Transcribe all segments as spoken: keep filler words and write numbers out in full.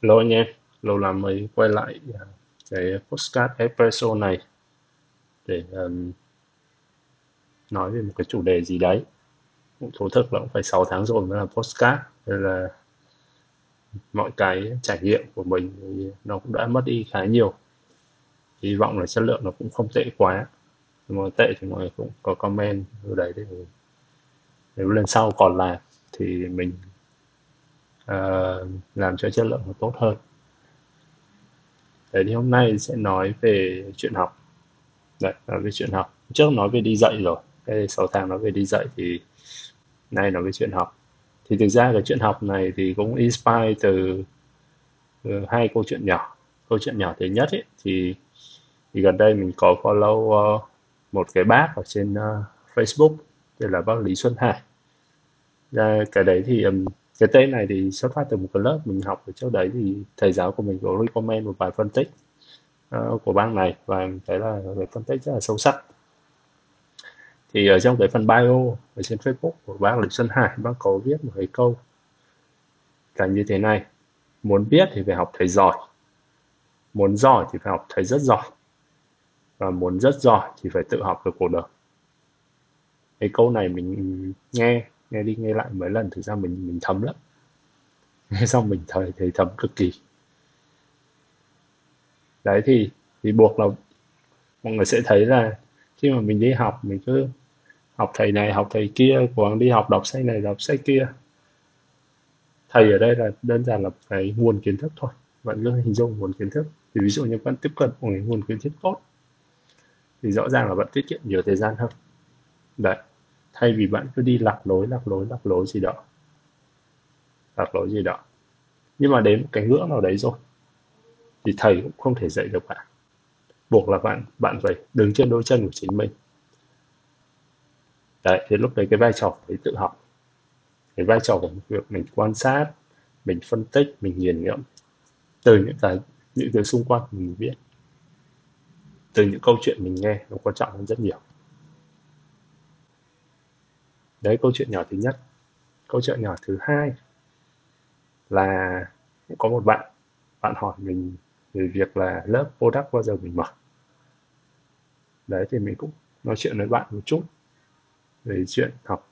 Lô anh em, lâu lắm mới quay lại cái podcast Espresso này để um, nói về một cái chủ đề gì đấy. Cũng thú thực là cũng phải sáu tháng rồi mới làm podcast, nên là mọi cái trải nghiệm của mình nó cũng đã mất đi khá nhiều. Hy vọng là chất lượng nó cũng không tệ quá, nhưng mà tệ thì mọi người cũng có comment ở đấy để nếu lần sau còn làm thì mình Uh, làm cho chất lượng nó tốt hơn. Thế thì hôm nay sẽ nói về chuyện học. Đấy, nói về chuyện học. Trước nói về đi dạy rồi. Cái sáu tháng nói về đi dạy thì nay nói về chuyện học. Thì thực ra cái chuyện học này thì cũng inspire từ, từ hai câu chuyện nhỏ. Câu chuyện nhỏ thứ nhất ấy, thì, thì gần đây mình có follow uh, một cái bác ở trên uh, Facebook, tên là bác Lý Xuân Hải. Uh, cái đấy thì um, cái tên này thì xuất phát từ một cái lớp mình học ở trước đấy, thì thầy giáo của mình có recommend một bài phân tích uh, của bác này, và mình thấy là bài phân tích rất là sâu sắc. Thì ở trong cái phần bio ở trên Facebook của bác Lý Xuân Hải, bác có viết một cái câu là như thế này: muốn biết thì phải học thầy giỏi, muốn giỏi thì phải học thầy rất giỏi, và muốn rất giỏi thì phải tự học được cuộc đời. Cái câu này mình nghe nghe đi nghe lại mấy lần, thực ra mình mình thấm lắm, nghe xong mình thấy, thấy thấm cực kỳ đấy. Thì thì buộc là mọi người sẽ thấy là khi mà mình đi học, mình cứ học thầy này học thầy kia, cố gắng đi học, đọc sách này đọc sách kia. Thầy ở đây là đơn giản là cái nguồn kiến thức thôi, bạn cứ hình dung nguồn kiến thức. Thì ví dụ như bạn tiếp cận một nguồn kiến thức tốt thì rõ ràng là bạn tiết kiệm nhiều thời gian hơn đấy, thay vì bạn cứ đi lạc lối lạc lối lạc lối gì đó lạc lối gì đó nhưng mà đến một cái ngưỡng nào đấy rồi thì thầy cũng không thể dạy được bạn, buộc là bạn bạn phải đứng trên đôi chân của chính mình đấy. Thì lúc đấy cái vai trò phải tự học, cái vai trò của việc mình quan sát, mình phân tích, mình nghiền ngẫm từ những cái những thứ xung quanh mình biết, từ những câu chuyện mình nghe, nó quan trọng hơn rất nhiều. Đấy, câu chuyện nhỏ thứ nhất. Câu chuyện nhỏ thứ hai là có một bạn bạn hỏi mình về việc là lớp product bao giờ mình mở. Đấy, thì mình cũng nói chuyện với bạn một chút về chuyện học.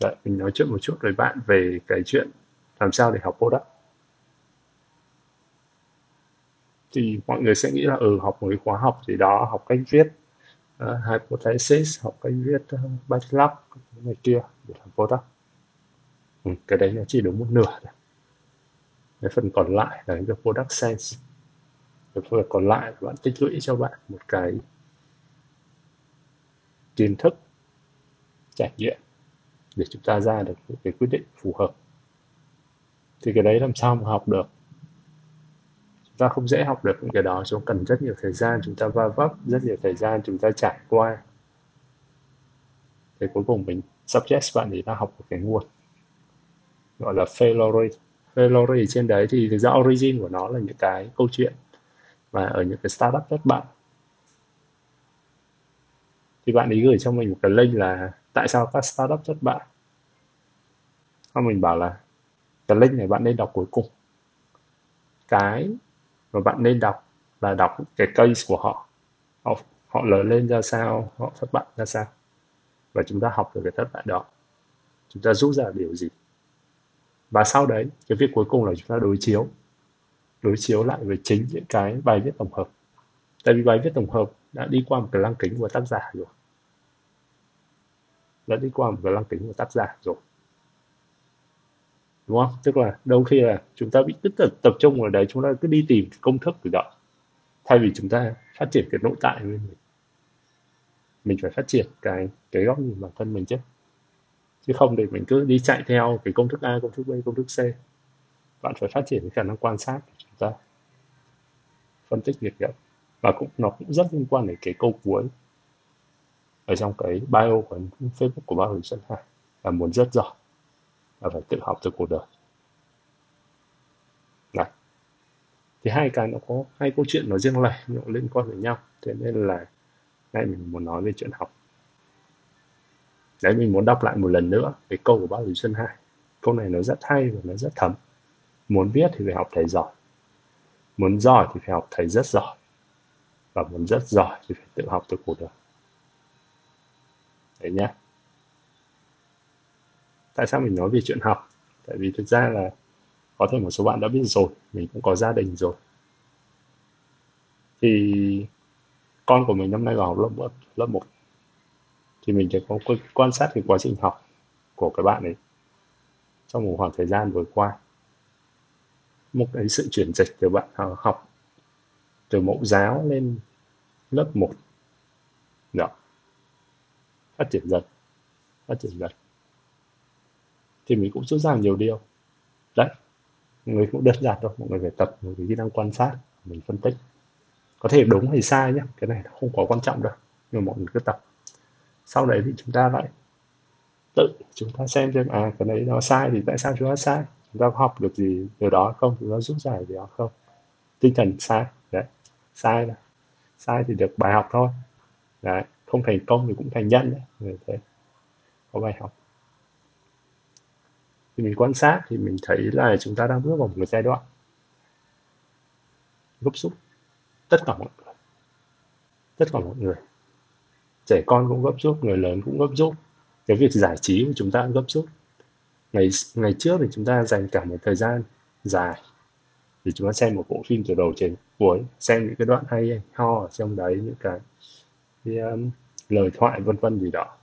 Đấy, mình nói chuyện một chút với bạn về cái chuyện làm sao để học product. Thì mọi người sẽ nghĩ là ừ, học một khóa học gì đó, học cách viết Uh, hypothesis, học cách viết uh, backlog, cái này kia để làm product. Ừ, cái đấy nó chỉ đúng một nửa thôi. Cái phần còn lại là cái product sense. Cái phần còn lại bạn tích lũy cho bạn một cái kiến thức, trải nghiệm để chúng ta ra được những cái quyết định phù hợp. Thì cái đấy làm sao mà học được? Chúng ta không dễ học được những cái đó, chúng cần rất nhiều thời gian, chúng ta va vấp, rất nhiều thời gian chúng ta trải qua. Thế cuối cùng mình suggest bạn để ta học một cái nguồn gọi là Failory. Failory trên đấy thì thực ra origin của nó là những cái câu chuyện mà ở những cái startup thất bại. Thì bạn ấy gửi cho mình một cái link là tại sao các startup thất bại. Còn mình bảo là cái link này bạn nên đọc cuối cùng. Cái và bạn nên đọc là đọc cái case của họ. họ họ lớn lên ra sao, họ thất bại ra sao, và chúng ta học từ cái thất bại đó chúng ta rút ra điều gì, và sau đấy cái việc cuối cùng là chúng ta đối chiếu đối chiếu lại với chính những cái bài viết tổng hợp, tại vì bài viết tổng hợp đã đi qua một cái lăng kính của tác giả rồi đã đi qua một cái lăng kính của tác giả rồi đúng không? Tức là đôi khi là chúng ta bị tích cực tập trung vào đấy, chúng ta cứ đi tìm công thức từ đó, thay vì chúng ta phát triển cái nội tại của mình. Mình phải phát triển cái cái góc nhìn bản thân mình chứ, chứ không để mình cứ đi chạy theo cái công thức A, công thức B, công thức C. Bạn phải phát triển cái khả năng quan sát của chúng ta, phân tích nghiền ngẫm, và cũng nó cũng rất liên quan đến cái câu cuối ở trong cái bio của Facebook của bác Hồ Xuân Hương là muốn rất giỏi, là phải tự học từ cuộc đời. Này, thì hai cái nó có hai câu chuyện nó riêng lẻ, nó liên quan với nhau, thế nên là nay mình muốn nói về chuyện học. Đấy, mình muốn đọc lại một lần nữa cái câu của bác Lý Xuân Hải. Câu này nó rất hay và nó rất thấm. Muốn biết thì phải học thầy giỏi, muốn giỏi thì phải học thầy rất giỏi, và muốn rất giỏi thì phải tự học tự cổ được. Đấy nhá. Tại sao mình nói về chuyện học? Tại vì thực ra là có thể một số bạn đã biết rồi, mình cũng có gia đình rồi. Thì con của mình năm nay vào học lớp một, lớp một. Thì mình sẽ có quan sát cái quá trình học của các bạn ấy trong một khoảng thời gian vừa qua. Một cái sự chuyển dịch từ bạn học từ mẫu giáo lên lớp một. Đó. Phát triển dần, phát triển dần. Thì mình cũng rút ra nhiều điều. Đấy, người cũng đơn giản thôi, mọi người phải tập một cái kỹ năng quan sát, mình phân tích. Có thể đúng hay sai nhé, cái này không có quan trọng đâu, nhưng mà mọi người cứ tập. Sau đấy thì chúng ta lại tự chúng ta xem xem à cái này nó sai thì tại sao chúng ta sai, chúng ta học được gì điều đó không, chúng ta rút ra gì đó không. Tinh thần sai đấy, sai là sai thì được bài học thôi đấy, không thành công thì cũng thành nhân đấy, thế có bài học. Thì mình quan sát thì mình thấy là chúng ta đang bước vào một giai đoạn gấp rút tất cả mọi người, tất cả mọi người trẻ con cũng gấp rút, người lớn cũng gấp rút, cái việc giải trí của chúng ta cũng gấp rút. Ngày ngày trước thì chúng ta dành cả một thời gian dài thì chúng ta xem một bộ phim từ đầu đến cuối, xem những cái đoạn hay ho ở trong đấy, những cái, cái um, lời thoại vân vân gì đó.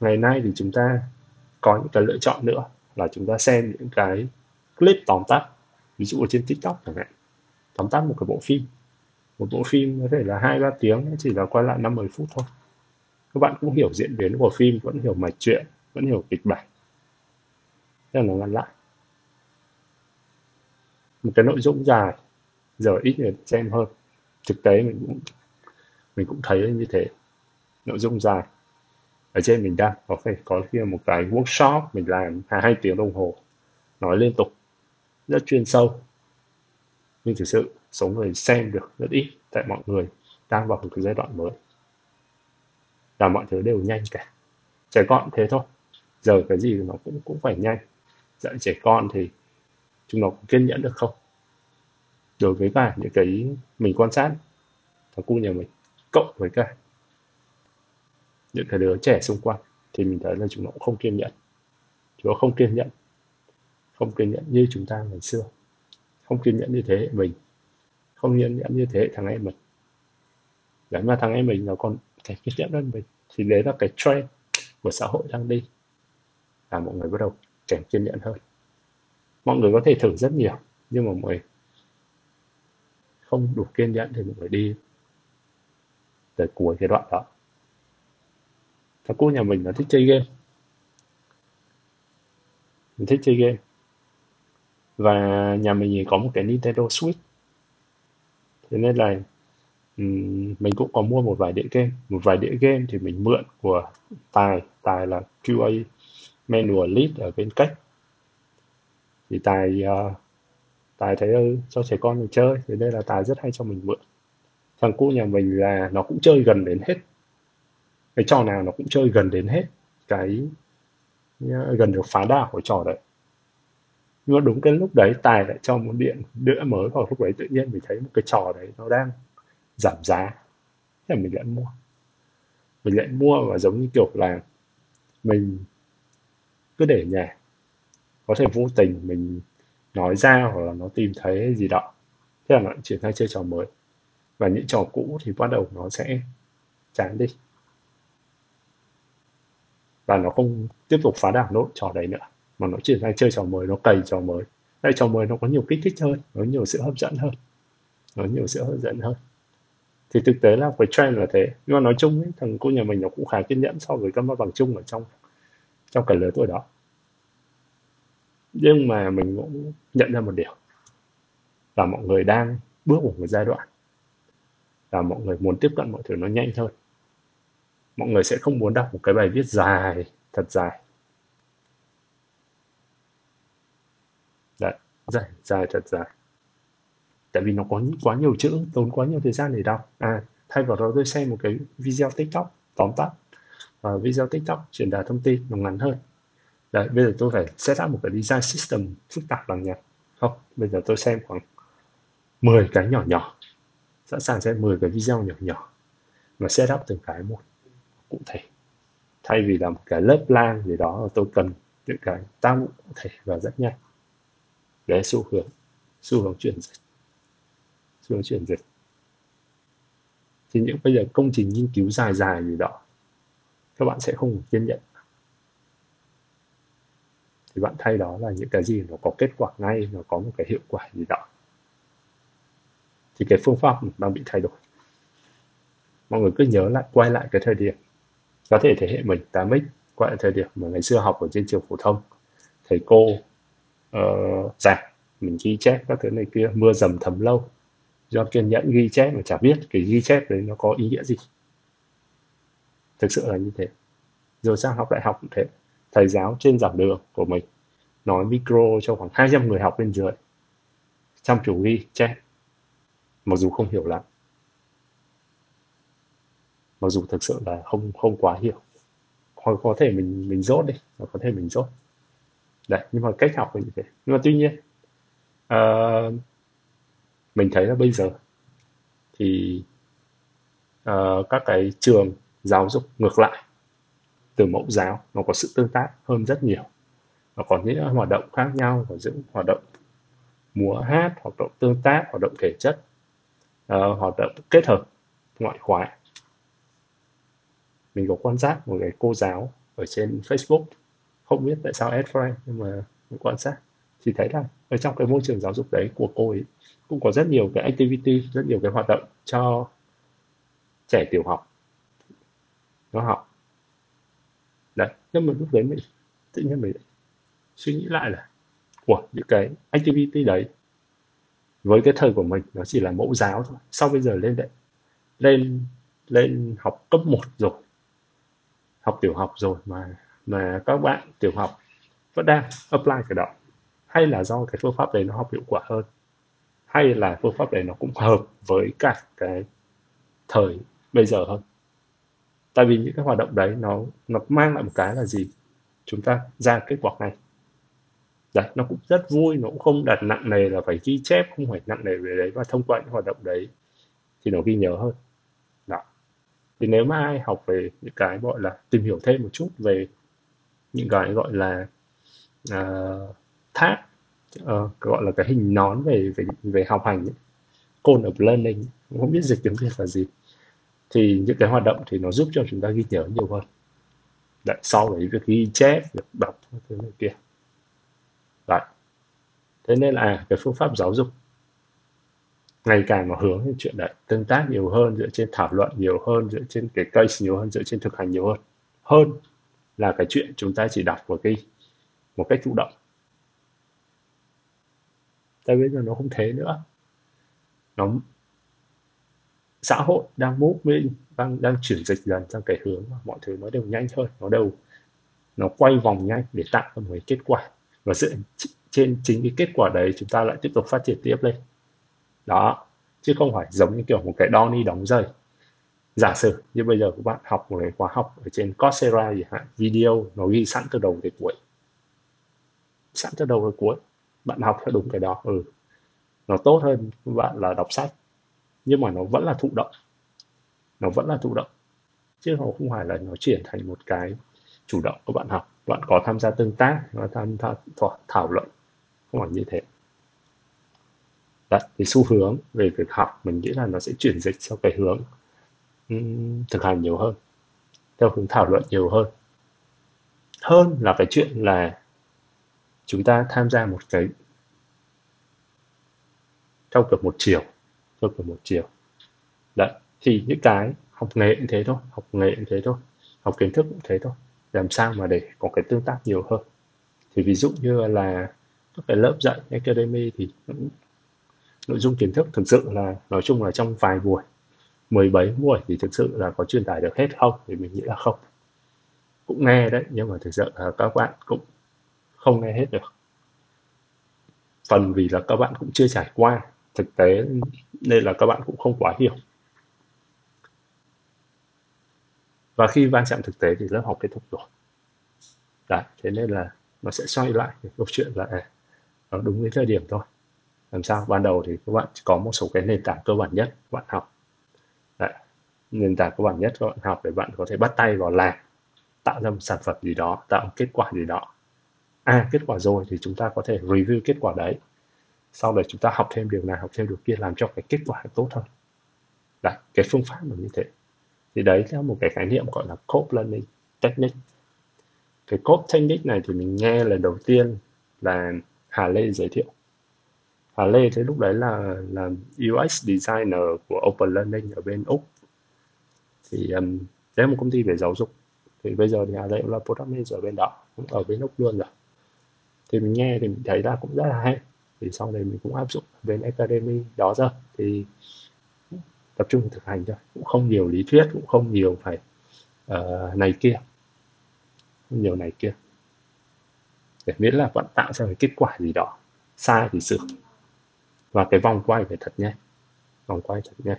Ngày nay thì chúng ta có những cái lựa chọn nữa là chúng ta xem những cái clip tóm tắt, ví dụ ở trên TikTok chẳng hạn, tóm tắt một cái bộ phim. Một bộ phim có thể là hai ba tiếng, chỉ là quay lại năm mười phút thôi. Các bạn cũng hiểu diễn biến của phim, vẫn hiểu mạch truyện, vẫn hiểu kịch bản. Thế là nó ngắn lại. Một cái nội dung dài, giờ ít người xem hơn. Thực tế mình cũng mình cũng thấy như thế. Nội dung dài. Ở trên mình đang có phải có kia một cái workshop mình làm hai tiếng đồng hồ. Nói liên tục, rất chuyên sâu. Nhưng thực sự số người xem được rất ít, tại mọi người đang vào một cái giai đoạn mới, là mọi thứ đều nhanh cả. Trẻ con thế thôi, giờ cái gì nó cũng cũng phải nhanh. Dạy trẻ con thì chúng nó kiên nhẫn được không? Đối với cả những cái mình quan sát thằng cu nhà mình, cộng với cả những cái đứa trẻ xung quanh, thì mình thấy là chúng nó cũng không kiên nhẫn. Chúng nó không kiên nhẫn, không kiên nhẫn như chúng ta ngày xưa, không kiên nhẫn như thế mình, không kiên nhẫn như thế thằng em mình. Đấy, mà thằng em mình nó còn cái kiên nhẫn hơn mình. Thì đấy là cái trend của xã hội đang đi, là mọi người bắt đầu kém kiên nhẫn hơn. Mọi người có thể thử rất nhiều, nhưng mà mọi người không đủ kiên nhẫn thì mọi người đi tới cuối cái đoạn đó. Thằng cô nhà mình nó thích chơi game, mình thích chơi game. Và nhà mình thì có một cái Nintendo Switch. Thế nên là um, mình cũng có mua một vài đĩa game. Một vài đĩa game thì mình mượn của Tài. Tài là quy a Manual Lead ở bên cách. Thì Tài uh, Tài thấy uh, cho trẻ con mình chơi. Thế nên là Tài rất hay cho mình mượn. Thằng cu nhà mình là nó cũng chơi gần đến hết. Cái trò nào nó cũng chơi gần đến hết. Cái uh, gần được phá đảo của trò đấy. Nhưng mà đúng cái lúc đấy Tài lại cho một điện đĩa mới vào, lúc đấy tự nhiên mình thấy một cái trò đấy nó đang giảm giá. Thế là mình lại mua. Mình lại mua và giống như kiểu là mình cứ để nhà. Có thể vô tình mình nói ra hoặc là nó tìm thấy gì đó. Thế là nó chuyển sang chơi trò mới. Và những trò cũ thì bắt đầu nó sẽ chán đi. Và nó không tiếp tục phá đảo nốt trò đấy nữa. Mà nó chuyển sang chơi trò mới, nó cày trò mới. Đây trò mới nó có nhiều kích thích hơn, nó nhiều sự hấp dẫn hơn. Nó nhiều sự hấp dẫn hơn. Thì thực tế là cái trend là thế. Nhưng mà nói chung ấy, thằng cô nhà mình nó cũng khá kiên nhẫn so với các bạn bằng chung ở trong trong cái lứa tuổi đó. Nhưng mà mình cũng nhận ra một điều. Là mọi người đang bước vào một giai đoạn. Là mọi người muốn tiếp cận mọi thứ nó nhanh hơn. Mọi người sẽ không muốn đọc một cái bài viết dài, thật dài. Dài, dài, thật dài. Tại vì nó có quá nhiều chữ, tốn quá nhiều thời gian để đọc. À, thay vào đó tôi xem một cái video TikTok tóm tắt. Và video TikTok truyền đạt thông tin nó ngắn hơn. Đấy, bây giờ tôi phải set up một cái design system phức tạp bằng nhạc. Không, bây giờ tôi xem khoảng mười cái nhỏ nhỏ, sẵn sàng xem mười cái video nhỏ nhỏ mà setup từng cái một cụ thể, thay vì là một cái lớp lang gì đó. Tôi cần những cái tác vụ cụ thể và rất nhanh. Đấy, xu hướng xu hướng chuyển dịch xu hướng chuyển dịch thì những bây giờ công trình nghiên cứu dài dài gì đó các bạn sẽ không kiên nhẫn, thì bạn thay đó là những cái gì nó có kết quả ngay, nó có một cái hiệu quả gì đó, thì cái phương pháp đang bị thay đổi. Mọi người cứ nhớ lại, quay lại cái thời điểm, có thể thế hệ mình tám x, quay lại thời điểm mà ngày xưa học ở trên trường phổ thông, thầy cô uh, giảng, mình ghi chép các thứ này kia, mưa dầm thấm lâu, do kiên nhẫn ghi chép mà chả biết cái ghi chép đấy nó có ý nghĩa gì, thực sự là như thế. Rồi sang học đại học cũng thế, thầy giáo trên giảng đường của mình nói micro cho khoảng hai trăm người học bên dưới, chăm chú ghi chép, mặc dù không hiểu lắm, mặc dù thực sự là không không quá hiểu, hoặc có thể mình mình dốt đi, hoặc có thể mình dốt đấy, nhưng mà cách học là như thế. Nhưng mà tuy nhiên uh, mình thấy là bây giờ thì uh, các cái trường giáo dục ngược lại, từ mẫu giáo nó có sự tương tác hơn rất nhiều, nó có những hoạt động khác nhau, có những hoạt động múa hát, hoạt động tương tác, hoạt động thể chất, uh, hoạt động kết hợp ngoại khóa. Mình có quan sát một cái cô giáo ở trên Facebook, không biết tại sao add friend, nhưng mà mình quan sát thì thấy là ở trong cái môi trường giáo dục đấy của cô ấy cũng có rất nhiều cái activity, rất nhiều cái hoạt động cho trẻ tiểu học nó học đấy. Nhưng mà lúc đấy mình tự nhiên mình suy nghĩ lại là của những cái activity đấy với cái thời của mình nó chỉ là mẫu giáo thôi, sau bây giờ lên đấy lên lên học cấp một rồi, học tiểu học rồi mà mà các bạn tiểu học vẫn đang apply cái đó, hay là do cái phương pháp đấy nó học hiệu quả hơn, hay là phương pháp đấy nó cũng hợp với cả cái thời bây giờ hơn. Tại vì những cái hoạt động đấy nó nó mang lại một cái là gì, chúng ta ra kết quả ngay đấy, nó cũng rất vui, nó cũng không đặt nặng nề là phải ghi chép, không phải nặng nề về đấy, và thông qua những hoạt động đấy thì nó ghi nhớ hơn. Thì nếu mà ai học về những cái gọi là tìm hiểu thêm một chút về những cái gọi là uh, tháp, uh, gọi là cái hình nón về về, về học hành, Cone of learning, không biết dịch tiếng Việt là gì, thì những cái hoạt động thì nó giúp cho chúng ta ghi nhớ nhiều hơn. Đấy, so với việc ghi chép, việc đọc, thế này kia. Đấy. Thế nên là cái phương pháp giáo dục ngày càng nó hướng đến chuyện đấy, tương tác nhiều hơn, dựa trên thảo luận nhiều hơn, dựa trên cái case nhiều hơn, dựa trên thực hành nhiều hơn, hơn là cái chuyện chúng ta chỉ đọc một cái một cách thụ động. Tại bây giờ nó không thế nữa, nó xã hội đang moving, đang đang chuyển dịch dần sang cái hướng mà mọi thứ nó đều nhanh hơn, nó đều nó quay vòng nhanh để tạo ra một cái kết quả, và dựa trên chính cái kết quả đấy chúng ta lại tiếp tục phát triển tiếp lên. Đó, chứ không phải giống như kiểu một cái đo ni đóng giày. Giả sử như bây giờ các bạn học một cái khóa học ở trên Coursera gì hạn, video nó ghi sẵn từ đầu tới cuối, sẵn từ đầu tới cuối, bạn học theo đúng cái đó, ừ, nó tốt hơn bạn là đọc sách, nhưng mà nó vẫn là thụ động, nó vẫn là thụ động, chứ nó không phải là nó chuyển thành một cái chủ động của bạn học, bạn có tham gia tương tác, và tham gia thảo, thảo luận, không phải như thế. Đấy, thì xu hướng về việc học mình nghĩ là nó sẽ chuyển dịch theo cái hướng um, thực hành nhiều hơn, theo hướng thảo luận nhiều hơn, hơn là cái chuyện là chúng ta tham gia một cái theo kiểu một chiều, theo kiểu một chiều. Đấy, thì những cái học nghề cũng thế thôi, học nghề cũng thế thôi, học kiến thức cũng thế thôi, làm sao mà để có cái tương tác nhiều hơn. Thì ví dụ như là các cái lớp dạy academy thì cũng nội dung kiến thức thực sự là nói chung là trong vài buổi, mười bảy buổi thì thực sự là có truyền tải được hết không? Thì mình nghĩ là không. Cũng nghe đấy, nhưng mà thực sự là các bạn cũng không nghe hết được. Phần vì là các bạn cũng chưa trải qua thực tế, nên là các bạn cũng không quá hiểu. Và khi va chạm thực tế thì lớp học kết thúc rồi. Đấy, thế nên là nó sẽ xoay lại cái câu chuyện là à, nó đúng đến thời điểm thôi. làm sao ban đầu thì các bạn có một số cái nền tảng cơ bản nhất các bạn học. Đấy, nền tảng cơ bản nhất các bạn học để bạn có thể bắt tay vào làm, tạo ra một sản phẩm gì đó, tạo một kết quả gì đó. À, kết quả rồi thì chúng ta có thể review kết quả đấy. Sau đấy chúng ta học thêm điều này, học thêm điều kia, làm cho cái kết quả tốt hơn. Đấy, cái phương pháp là như thế. Thì đấy là một cái khái niệm gọi là Cone of Learning Technique. Cái Cone Technique này thì mình nghe lần đầu tiên là Hà Lê giới thiệu. Hà Lê thế lúc đấy là, là u ích Designer của Open Learning ở bên Úc. Thì um, đấy là một công ty về giáo dục. Thì bây giờ thì Hà Lê cũng là Product Manager ở bên đó, cũng ở bên Úc luôn rồi. Thì mình nghe thì mình thấy là cũng rất là hay. Thì sau này mình cũng áp dụng bên Academy đó giờ. Thì tập trung thực hành thôi, cũng không nhiều lý thuyết, cũng không nhiều phải uh, này kia, không nhiều này kia. Để biết là bạn tạo ra cái kết quả gì đó, sai thì sửa. Và cái vòng quay phải thật nhanh, vòng quay thật nhanh.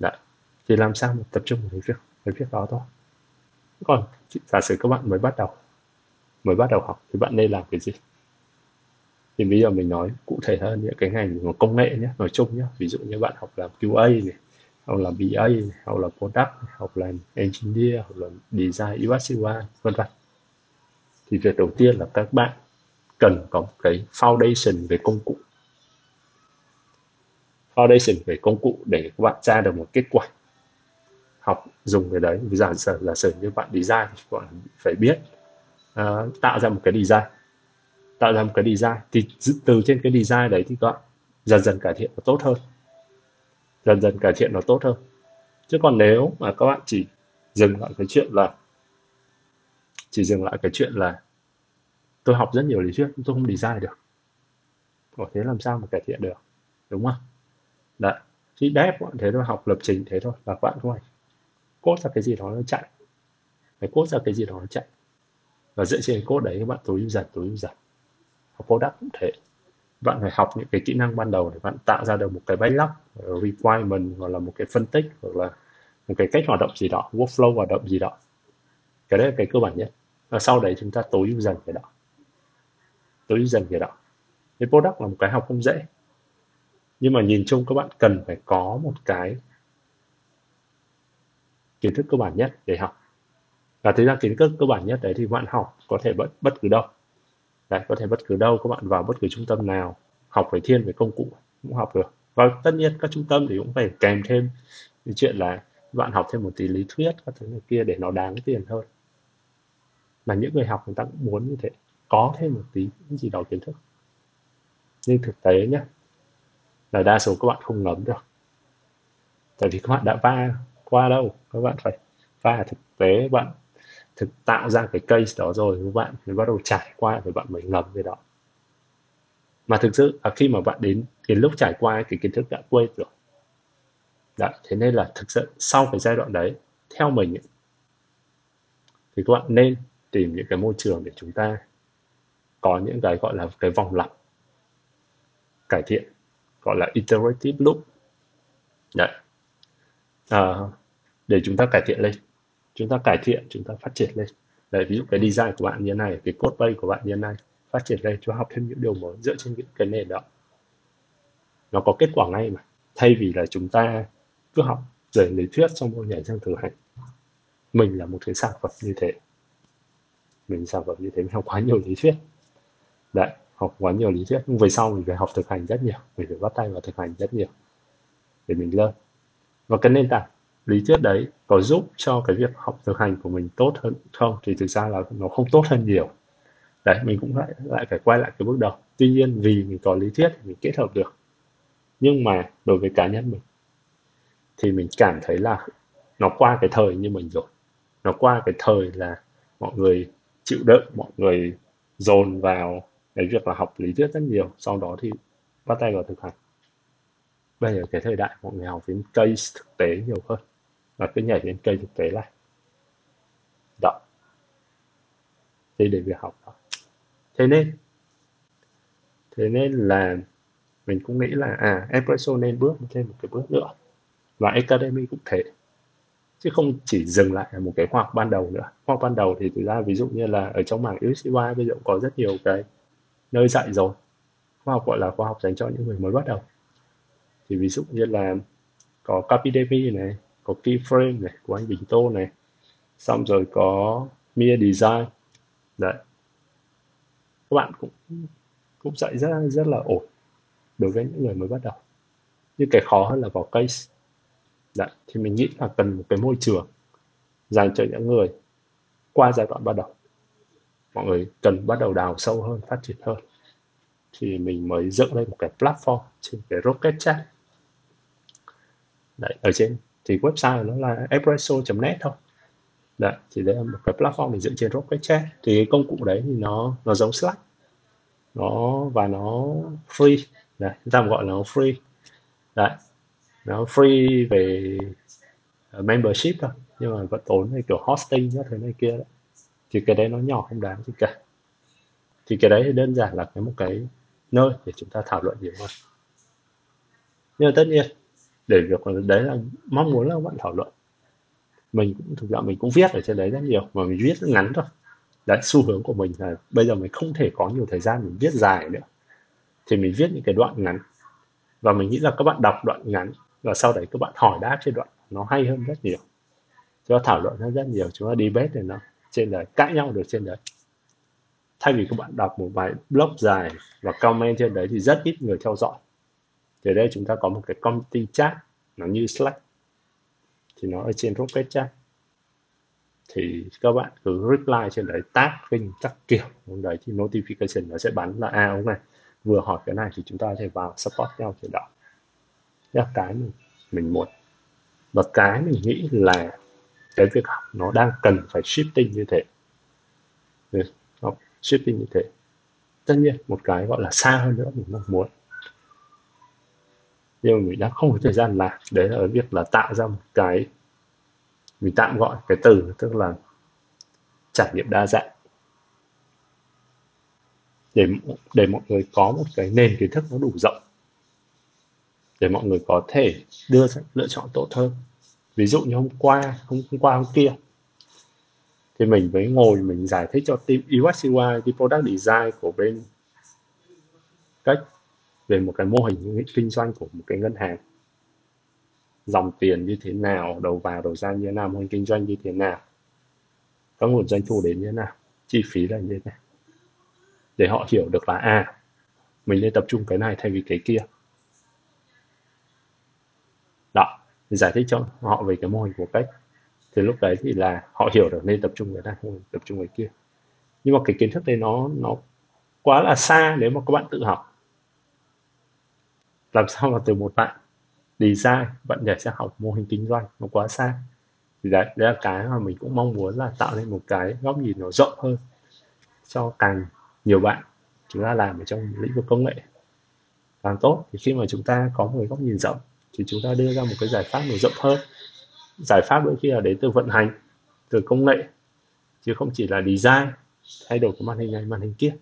Đấy, thì làm sao mà tập trung vào cái việc, cái việc đó thôi. Còn giả sử các bạn mới bắt đầu, mới bắt đầu học thì bạn nên làm cái gì? Thì bây giờ mình nói cụ thể hơn những cái ngành của công nghệ nhé, nói chung nhé. Ví dụ như bạn học làm quy a này, học làm bê a này, học làm product, học làm engineer, học làm design u ích u i, vân vân. Thì việc đầu tiên là các bạn cần có một cái foundation về công cụ, foundation về công cụ để các bạn ra được một kết quả. Học dùng cái đấy, giả sử giả sử như bạn design, bạn phải biết uh, tạo ra một cái design. Tạo ra một cái design thì từ trên cái design đấy thì các bạn dần dần cải thiện nó tốt hơn, dần dần cải thiện nó tốt hơn. Chứ còn nếu mà các bạn chỉ dừng lại cái chuyện là chỉ dừng lại cái chuyện là tôi học rất nhiều lý thuyết tôi không design được, có thế làm sao mà cải thiện được, đúng không? Đấy, thì đép bạn thế thôi, học lập trình thế thôi, là bạn thôi code ra cái gì đó nó chạy, phải code ra cái gì đó nó chạy, và dựa trên code đấy các bạn tối ưu dần, tối ưu dần. Học product cũng thế, bạn phải học những cái kỹ năng ban đầu để bạn tạo ra được một cái backlog, requirement, hoặc là một cái phân tích, hoặc là một cái cách hoạt động gì đó, workflow hoạt động gì đó. Cái đấy là cái cơ bản nhất. Và sau đấy chúng ta tối ưu dần cái đó, tối ưu dần cái đó. Cái product là một cái học không dễ, nhưng mà nhìn chung các bạn cần phải có một cái kiến thức cơ bản nhất để học. Và thực ra kiến thức cơ bản nhất đấy thì bạn học có thể bất, bất cứ đâu. Đấy, có thể bất cứ đâu, các bạn vào bất cứ trung tâm nào học về thiên về công cụ cũng học được. Và tất nhiên các trung tâm thì cũng phải kèm thêm cái chuyện là bạn học thêm một tí lý thuyết các thứ này kia để nó đáng tiền hơn. Mà những người học người ta cũng muốn như thế, có thêm một tí gì đó kiến thức. Nhưng thực tế nhé, là đa số các bạn không ngấm được, tại vì các bạn đã va qua đâu, các bạn phải va thực tế, bạn thực tạo ra cái case đó rồi các bạn mới bắt đầu trải qua, rồi bạn mới ngầm cái đó. Mà thực sự à, khi mà bạn đến cái lúc trải qua cái kiến thức đã quên rồi. Đấy, thế nên là thực sự sau cái giai đoạn đấy, theo mình ấy, thì các bạn nên tìm những cái môi trường để chúng ta có những cái gọi là cái vòng lặp cải thiện, gọi là iterative loop. Đấy, à, để chúng ta cải thiện lên, chúng ta cải thiện, chúng ta phát triển lên. Đấy, ví dụ cái design của bạn như thế này, cái code base của bạn như thế này, phát triển lên cho học thêm những điều mới dựa trên những cái nền đó, nó có kết quả ngay mà. Thay vì là chúng ta cứ học rồi lý thuyết xong rồi nhảy sang thực hành. Mình là một cái sản phẩm như thế, mình sản phẩm như thế, mình học quá nhiều lý thuyết. Đấy, học quá nhiều lý thuyết, nhưng về sau mình phải học thực hành rất nhiều, mình phải bắt tay vào thực hành rất nhiều để mình learn. Và cái nền tảng lý thuyết đấy có giúp cho cái việc học thực hành của mình tốt hơn không? Thì thực ra là nó không tốt hơn nhiều. Đấy, mình cũng lại, lại phải quay lại cái bước đầu. Tuy nhiên vì mình có lý thuyết thì mình kết hợp được. Nhưng mà đối với cá nhân mình thì mình cảm thấy là nó qua cái thời như mình rồi. Nó qua cái thời là mọi người chịu đựng, mọi người dồn vào cái việc là học lý thuyết rất nhiều, sau đó thì bắt tay vào thực hành. Bây giờ cái thời đại mọi người học đến case thực tế nhiều hơn, và cứ nhảy đến cây thực tế lại đó. Thế để việc học đó. Thế nên Thế nên là mình cũng nghĩ là à, Apresso nên bước thêm một cái bước nữa, và Academy cũng thế, chứ không chỉ dừng lại ở một cái khoa học ban đầu nữa. Khoa học ban đầu thì thực ra ví dụ như là ở trong mảng u ích u i bây giờ cũng có rất nhiều cái nơi dạy rồi, khóa học gọi là khóa học dành cho những người mới bắt đầu. Thì ví dụ như là có Capydevi này, có Keyframe này, của anh Bình Tô này, xong rồi có Mia Design. Đấy, các bạn cũng cũng dạy rất rất là ổn đối với những người mới bắt đầu. Nhưng cái khó hơn là vào case. Đấy, thì mình nghĩ là cần một cái môi trường dành cho những người qua giai đoạn bắt đầu. Mọi người cần bắt đầu đào sâu hơn, phát triển hơn. Thì mình mới dựng lên một cái platform trên cái Rocket Chat. Đấy, ở trên thì website nó là apresso chấm net thôi. Đấy, thì đây là một cái platform mình dựng trên Rocket Chat. Thì cái công cụ đấy thì nó nó giống Slack. Nó và nó free. Đấy, chúng ta gọi là nó free. Đấy. Nó free về membership thôi, nhưng mà vẫn tốn cái kiểu hosting các thứ này kia đấy. Thì cái đấy nó nhỏ không đáng gì cả. Thì cái đấy thì đơn giản là cái một cái nơi để chúng ta thảo luận nhiều hơn. Nhưng mà tất nhiên để việc đấy là mong muốn là các bạn thảo luận. Mình cũng thực ra mình cũng viết ở trên đấy rất nhiều, mà mình viết rất ngắn thôi. Đấy, xu hướng của mình là bây giờ mình không thể có nhiều thời gian mình viết dài nữa, thì mình viết những cái đoạn ngắn. Và mình nghĩ là các bạn đọc đoạn ngắn và sau đấy các bạn hỏi đáp trên đoạn nó hay hơn rất nhiều. Chúng ta thảo luận nó rất nhiều, chúng ta debate để nó trên đấy, cãi nhau được trên đấy. Thay vì các bạn đọc một bài blog dài và comment trên đấy thì rất ít người theo dõi. Thì ở đây chúng ta có một cái community chat, nó như Slack, thì nó ở trên Rocket Chat. Thì các bạn cứ reply trên đấy, tag link các kiểu trong đấy thì notification nó sẽ bắn là a à, ông này vừa hỏi cái này thì chúng ta sẽ vào support nhau trên đó. Đó là cái mình, mình muốn. Và cái mình nghĩ là cái việc học nó đang cần phải shifting như thế. Học shifting như thế. Tất nhiên một cái gọi là xa hơn nữa mình mong muốn. Nhưng mà mình đã không có thời gian làm. Đấy là việc là tạo ra một cái, mình tạm gọi cái từ tức là trải nghiệm đa dạng. Để, để mọi người có một cái nền kiến thức nó đủ rộng, để mọi người có thể đưa ra lựa chọn tốt hơn. Ví dụ như hôm qua, hôm, hôm qua hôm kia thì mình mới ngồi mình giải thích cho team u ích u i, team product design của bên cách về một cái mô hình kinh doanh của một cái ngân hàng, dòng tiền như thế nào, đầu vào đầu ra như thế nào, mô hình kinh doanh như thế nào, các nguồn doanh thu đến như thế nào, chi phí là như thế nào, để họ hiểu được là à mình nên tập trung cái này thay vì cái kia. Đó, giải thích cho họ về cái mô hình của cách. Thì lúc đấy thì là họ hiểu được nên tập trung cái này, không tập trung cái kia. Nhưng mà cái kiến thức đấy nó nó quá là xa nếu mà các bạn tự học. Làm sao mà từ một bạn design bạn nhảy sang học mô hình kinh doanh, nó quá xa. Thì đấy, đấy là cái mà mình cũng mong muốn là tạo nên một cái góc nhìn nó rộng hơn cho càng nhiều bạn chúng ta làm ở trong lĩnh vực công nghệ càng tốt. Thì khi mà chúng ta có một góc nhìn rộng thì chúng ta đưa ra một cái giải pháp nó rộng hơn. Giải pháp đôi khi là đến từ vận hành, từ công nghệ, chứ không chỉ là design, thay đổi cái màn hình này màn hình kia.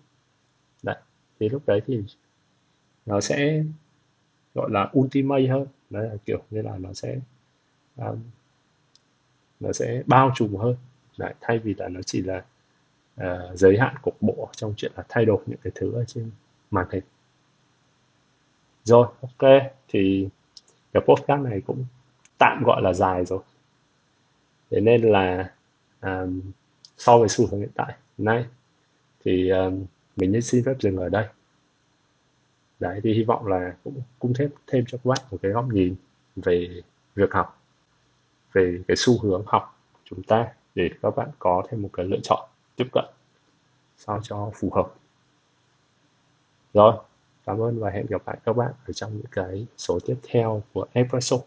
Đấy, thì lúc đấy thì nó sẽ gọi là ultimate hơn. Đấy là kiểu như là nó sẽ um, nó sẽ bao trùm hơn. Đấy, thay vì là nó chỉ là Uh, giới hạn cục bộ trong chuyện là thay đổi những cái thứ ở trên màn hình. Rồi, ok, thì cái podcast này cũng tạm gọi là dài rồi. Thế nên là um, so với xu hướng hiện tại nay thì um, mình xin phép dừng ở đây. Đấy, thì hy vọng là cũng cung thêm, thêm cho các bạn một cái góc nhìn về việc học, về cái xu hướng học của chúng ta, để các bạn có thêm một cái lựa chọn tiếp cận sao cho phù hợp. Rồi, cảm ơn và hẹn gặp lại các bạn ở trong những cái số tiếp theo của Apresso.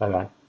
Bye bye.